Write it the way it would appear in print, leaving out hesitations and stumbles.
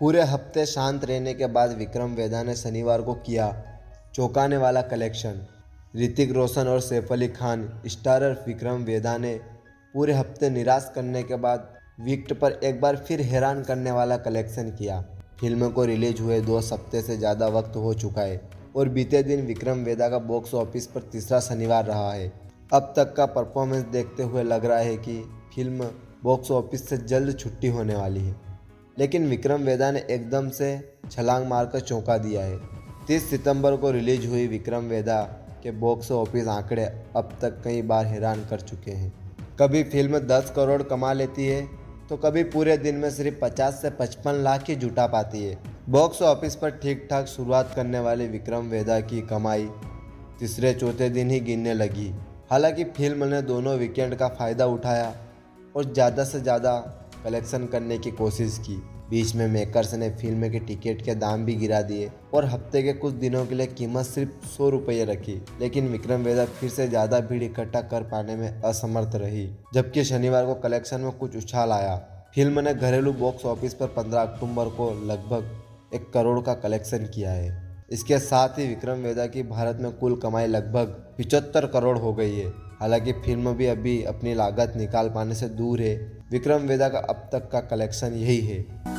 पूरे हफ्ते शांत रहने के बाद विक्रम वेधा ने शनिवार को किया चौंकाने वाला कलेक्शन। ऋतिक रोशन और सैफ अली खान स्टारर विक्रम वेधा ने पूरे हफ्ते निराश करने के बाद वीकेंड पर एक बार फिर हैरान करने वाला कलेक्शन किया। फिल्म को रिलीज हुए 2 हफ्ते से ज़्यादा वक्त हो चुका है और बीते दिन विक्रम वेधा का बॉक्स ऑफिस पर तीसरा शनिवार रहा है। अब तक का परफॉर्मेंस देखते हुए लग रहा है कि फिल्म बॉक्स ऑफिस से जल्द छुट्टी होने वाली है, लेकिन विक्रम वेधा ने एकदम से छलांग मारकर चौंका दिया है। 30 सितंबर को रिलीज हुई विक्रम वेधा के बॉक्स ऑफिस आंकड़े अब तक कई बार हैरान कर चुके हैं। कभी फिल्म 10 करोड़ कमा लेती है तो कभी पूरे दिन में सिर्फ 50 से 55 लाख ही जुटा पाती है। बॉक्स ऑफिस पर ठीक ठाक शुरुआत करने वाले विक्रम वेधा की कमाई तीसरे चौथे दिन ही गिनने लगी। हालांकि फिल्म ने दोनों वीकेंड का फ़ायदा उठाया और ज़्यादा से ज़्यादा कलेक्शन करने की कोशिश की। बीच में मेकर्स ने फिल्म के टिकट के दाम भी गिरा दिए और हफ्ते के कुछ दिनों के लिए कीमत सिर्फ 100 रुपये रखी, लेकिन विक्रम वेधा फिर से ज़्यादा भीड़ इकट्ठा कर पाने में असमर्थ रही। जबकि शनिवार को कलेक्शन में कुछ उछाल आया। फिल्म ने घरेलू बॉक्स ऑफिस पर 15 अक्टूबर को लगभग 1 करोड़ का कलेक्शन किया है। इसके साथ ही विक्रम वेधा की भारत में कुल कमाई लगभग 75 करोड़ हो गई है। हालांकि फिल्म भी अभी अपनी लागत निकाल पाने से दूर है। विक्रम वेधा का अब तक का कलेक्शन यही है।